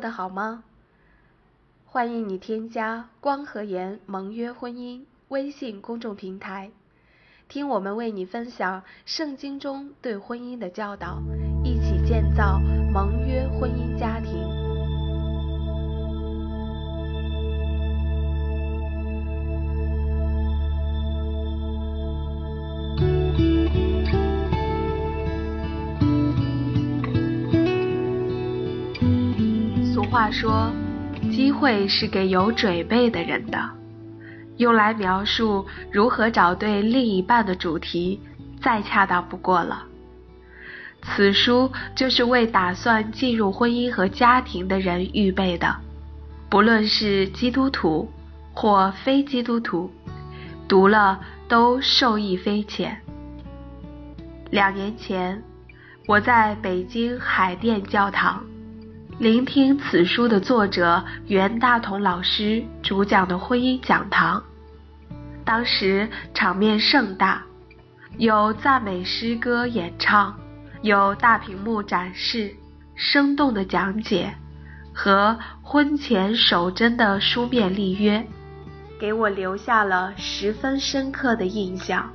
过得好吗？欢迎你添加光和颜盟约婚姻微信公众平台，听我们为你分享圣经中对婚姻的教导，一起建造盟约婚姻家庭。话说，机会是给有准备的人的，用来描述如何找对另一半的主题，再恰当不过了。此书就是为打算进入婚姻和家庭的人预备的，不论是基督徒或非基督徒，读了都受益匪浅。2年前，我在北京海淀教堂聆听此书的作者袁大同老师主讲的婚姻讲堂，当时场面盛大，有赞美诗歌演唱，有大屏幕展示，生动的讲解和婚前守贞的书面立约，给我留下了十分深刻的印象。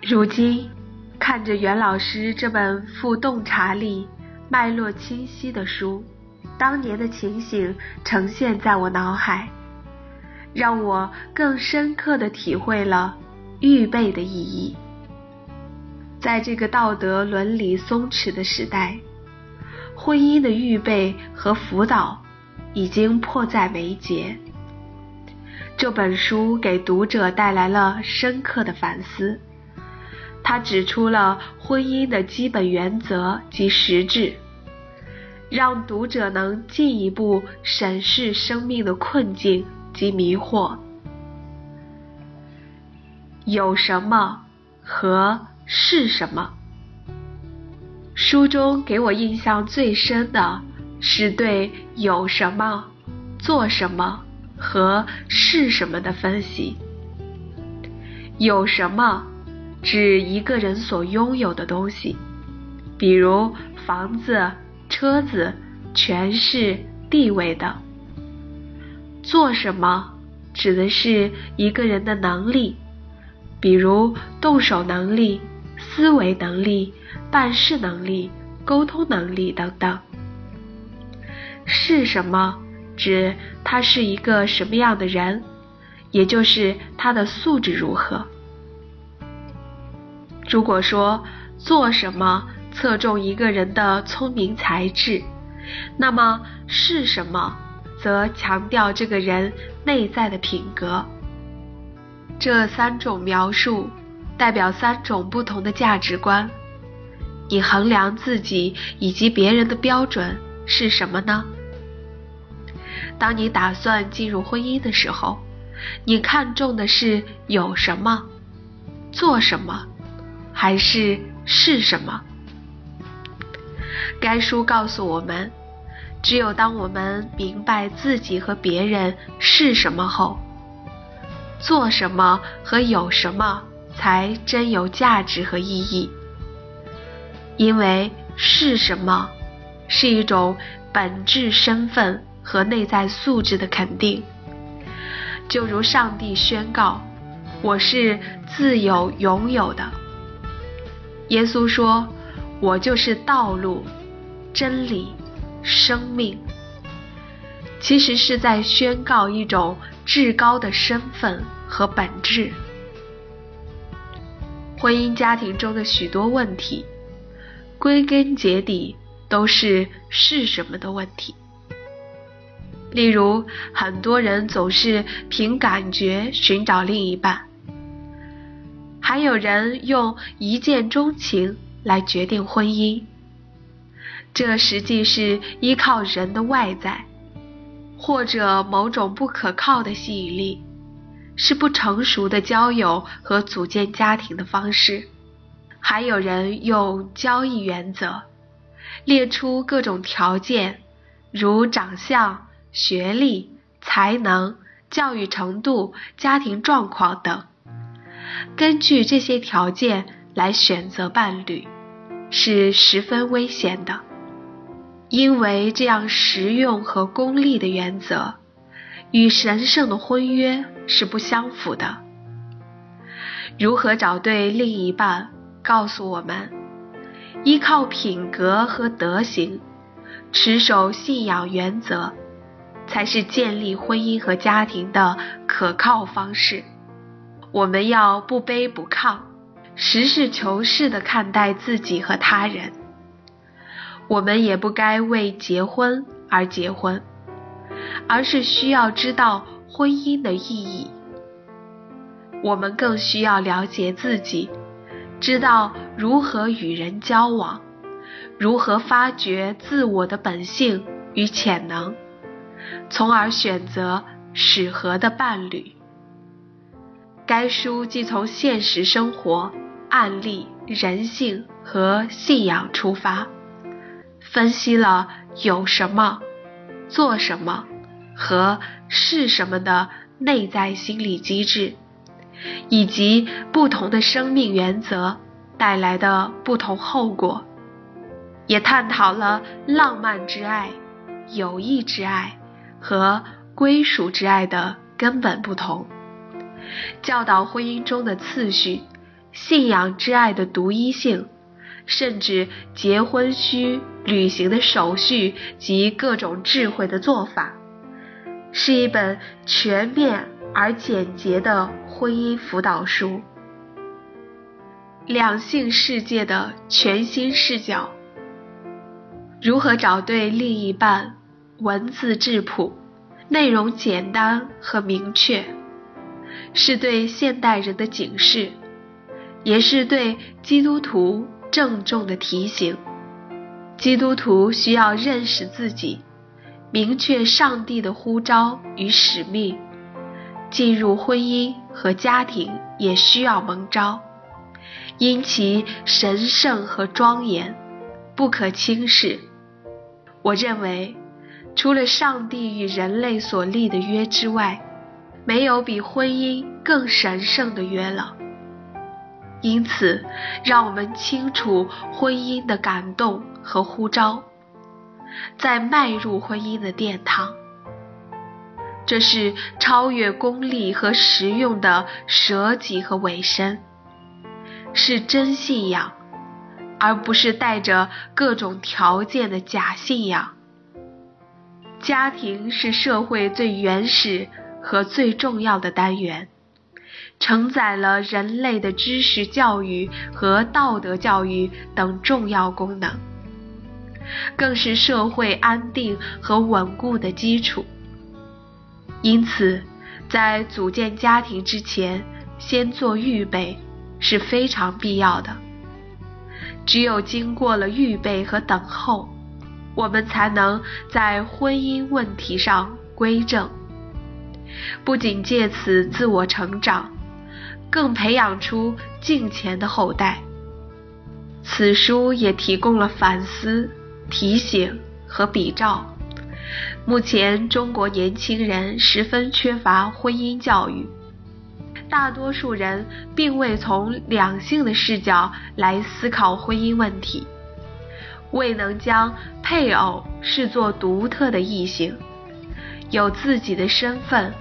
如今看着袁老师这本富洞察力、脉络清晰的书，当年的情形呈现在我脑海，让我更深刻地体会了预备的意义。在这个道德伦理松弛的时代，婚姻的预备和辅导已经迫在眉睫。这本书给读者带来了深刻的反思，它指出了婚姻的基本原则及实质，让读者能进一步审视生命的困境及迷惑。有什么和是什么？书中给我印象最深的是对有什么、做什么和是什么的分析。有什么指一个人所拥有的东西，比如房子、车子、权势、地位等。做什么指的是一个人的能力，比如动手能力、思维能力、办事能力、沟通能力等等。是什么指他是一个什么样的人，也就是他的素质如何。如果说做什么侧重一个人的聪明才智，那么是什么则强调这个人内在的品格。这3种描述代表3种不同的价值观，你衡量自己以及别人的标准是什么呢？当你打算进入婚姻的时候，你看重的是有什么、做什么，还是什么？该书告诉我们，只有当我们明白自己和别人是什么后，做什么和有什么才真有价值和意义。因为是什么是一种本质身份和内在素质的肯定，就如上帝宣告我是自有永有的。耶稣说，我就是道路、真理、生命，其实是在宣告一种至高的身份和本质。婚姻家庭中的许多问题，归根结底都是什么的问题。例如，很多人总是凭感觉寻找另一半，还有人用一见钟情来决定婚姻，这实际是依靠人的外在或者某种不可靠的吸引力，是不成熟的交友和组建家庭的方式。还有人用交易原则列出各种条件，如长相、学历、才能、教育程度、家庭状况等，根据这些条件来选择伴侣，是十分危险的。因为这样实用和功利的原则与神圣的婚约是不相符的。如何找对另一半告诉我们，依靠品格和德行，持守信仰原则，才是建立婚姻和家庭的可靠方式。我们要不卑不亢，实事求是地看待自己和他人。我们也不该为结婚而结婚，而是需要知道婚姻的意义。我们更需要了解自己，知道如何与人交往，如何发掘自我的本性与潜能，从而选择适合的伴侣。该书既从现实生活、案例、人性和信仰出发，分析了有什么、做什么和是什么的内在心理机制，以及不同的生命原则带来的不同后果，也探讨了浪漫之爱、友谊之爱和归属之爱的根本不同，教导婚姻中的次序、信仰之爱的独一性，甚至结婚需履行的手续及各种智慧的做法，是一本全面而简洁的婚姻辅导书。两性世界的全新视角，如何找对另一半，文字质朴，内容简单和明确，是对现代人的警示，也是对基督徒郑重的提醒。基督徒需要认识自己，明确上帝的呼召与使命，进入婚姻和家庭也需要蒙召，因其神圣和庄严，不可轻视。我认为，除了上帝与人类所立的约之外，没有比婚姻更神圣的约了。因此，让我们清楚婚姻的感动和呼召，再迈入婚姻的殿堂。这是超越功利和实用的舍己和委身，是真信仰，而不是带着各种条件的假信仰。家庭是社会最原始和最重要的单元，承载了人类的知识教育和道德教育等重要功能，更是社会安定和稳固的基础。因此，在组建家庭之前，先做预备是非常必要的。只有经过了预备和等候，我们才能在婚姻问题上归正。不仅借此自我成长，更培养出敬虔的后代。此书也提供了反思、提醒和比照。目前中国年轻人十分缺乏婚姻教育，大多数人并未从两性的视角来思考婚姻问题，未能将配偶视作独特的异性，有自己的身份、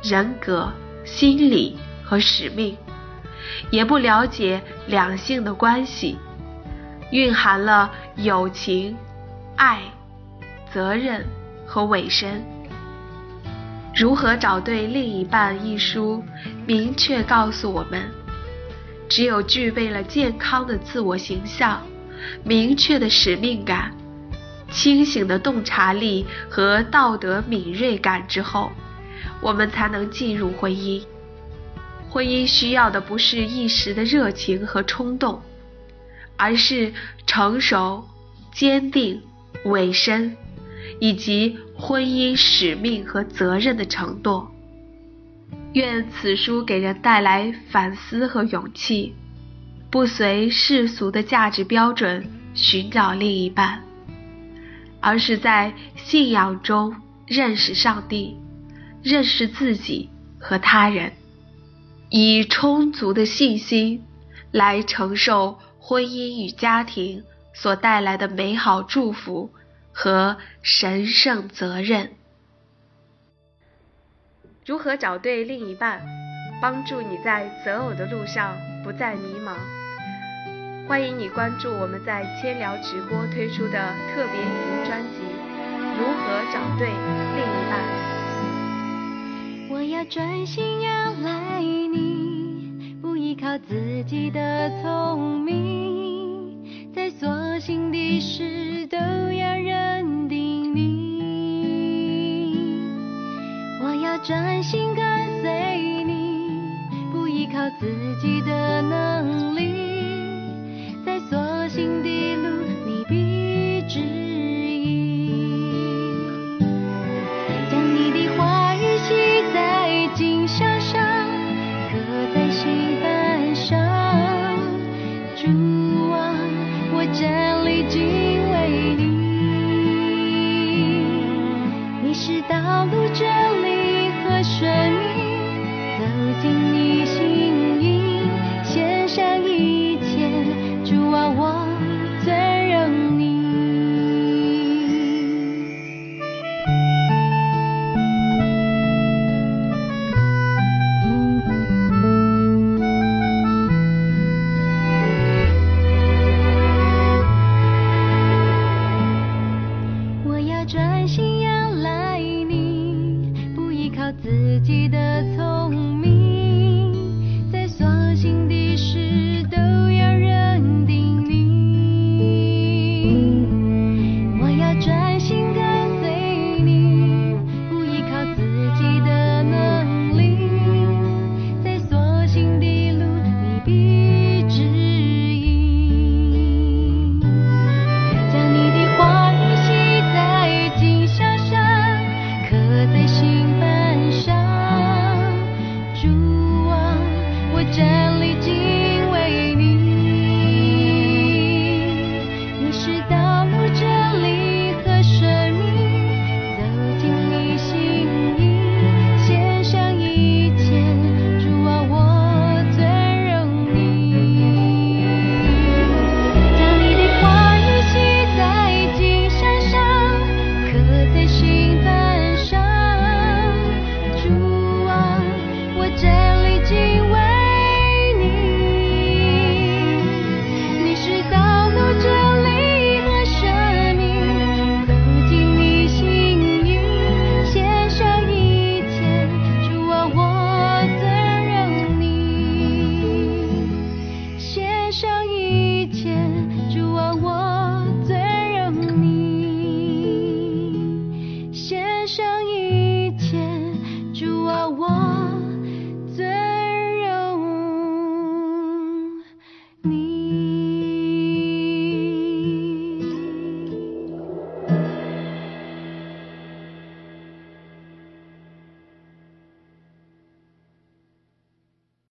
人格、心理和使命，也不了解两性的关系，蕴含了友情、爱、责任和委身。如何找对另一半一书明确告诉我们，只有具备了健康的自我形象、明确的使命感、清醒的洞察力和道德敏锐感之后，我们才能进入婚姻。婚姻需要的不是一时的热情和冲动，而是成熟、坚定、委身，以及婚姻使命和责任的承诺。愿此书给人带来反思和勇气，不随世俗的价值标准寻找另一半，而是在信仰中认识上帝，认识自己和他人，以充足的信心来承受婚姻与家庭所带来的美好祝福和神圣责任。如何找对另一半，帮助你在择偶的路上不再迷茫？欢迎你关注我们在千聊直播推出的特别语音专辑《如何找对另一半》。我要专心仰赖你，不依靠自己的聪明，在所幸的事都要认定你。我要专心跟随你，不依靠自己的能力，在所幸的路你必指引。将你的话语系在襟袖上，刻在心板上。主啊，我站立敬畏你，你是道路真理和生命，走进你心意，献上一切。主啊，我尊荣你。我要专心仰赖你，不依靠自己的